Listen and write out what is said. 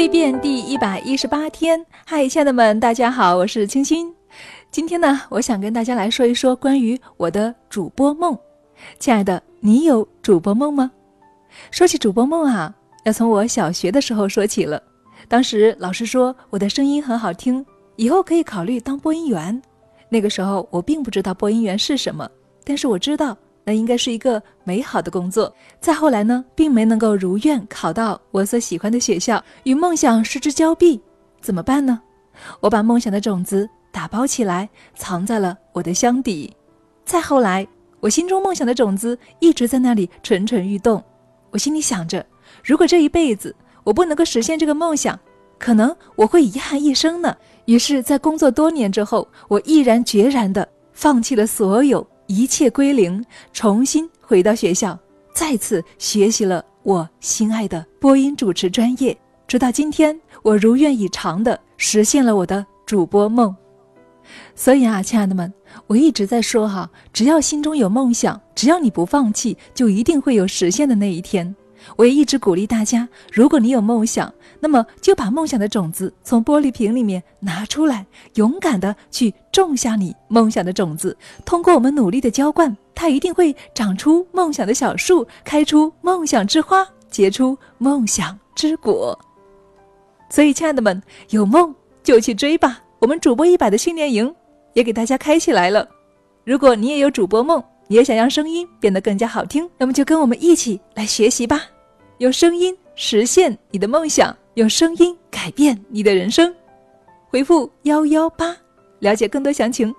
蜕变第118天。嗨，亲爱的们，大家好，我是清新。今天呢，我想跟大家来说一说关于我的主播梦。亲爱的，你有主播梦吗？说起主播梦啊，要从我小学的时候说起了。当时老师说我的声音很好听，以后可以考虑当播音员。那个时候我并不知道播音员是什么，但是我知道那应该是一个美好的工作。再后来呢，并没能够如愿考到我所喜欢的学校，与梦想失之交臂，怎么办呢？我把梦想的种子打包起来，藏在了我的箱底。再后来，我心中梦想的种子一直在那里蠢蠢欲动。我心里想着，如果这一辈子我不能够实现这个梦想，可能我会遗憾一生呢。于是在工作多年之后，我毅然决然地放弃了所有，一切归零，重新回到学校，再次学习了我心爱的播音主持专业。直到今天，我如愿以偿地实现了我的主播梦。所以啊，亲爱的们，我一直在说哈，只要心中有梦想，只要你不放弃，就一定会有实现的那一天。我也一直鼓励大家，如果你有梦想，那么就把梦想的种子从玻璃瓶里面拿出来，勇敢地去种下你梦想的种子。通过我们努力的浇灌，它一定会长出梦想的小树，开出梦想之花，结出梦想之果。所以亲爱的们，有梦就去追吧。我们主播100的训练营也给大家开起来了。如果你也有主播梦，你也想让声音变得更加好听，那么就跟我们一起来学习吧。用声音实现你的梦想，用声音改变你的人生。回复118了解更多详情。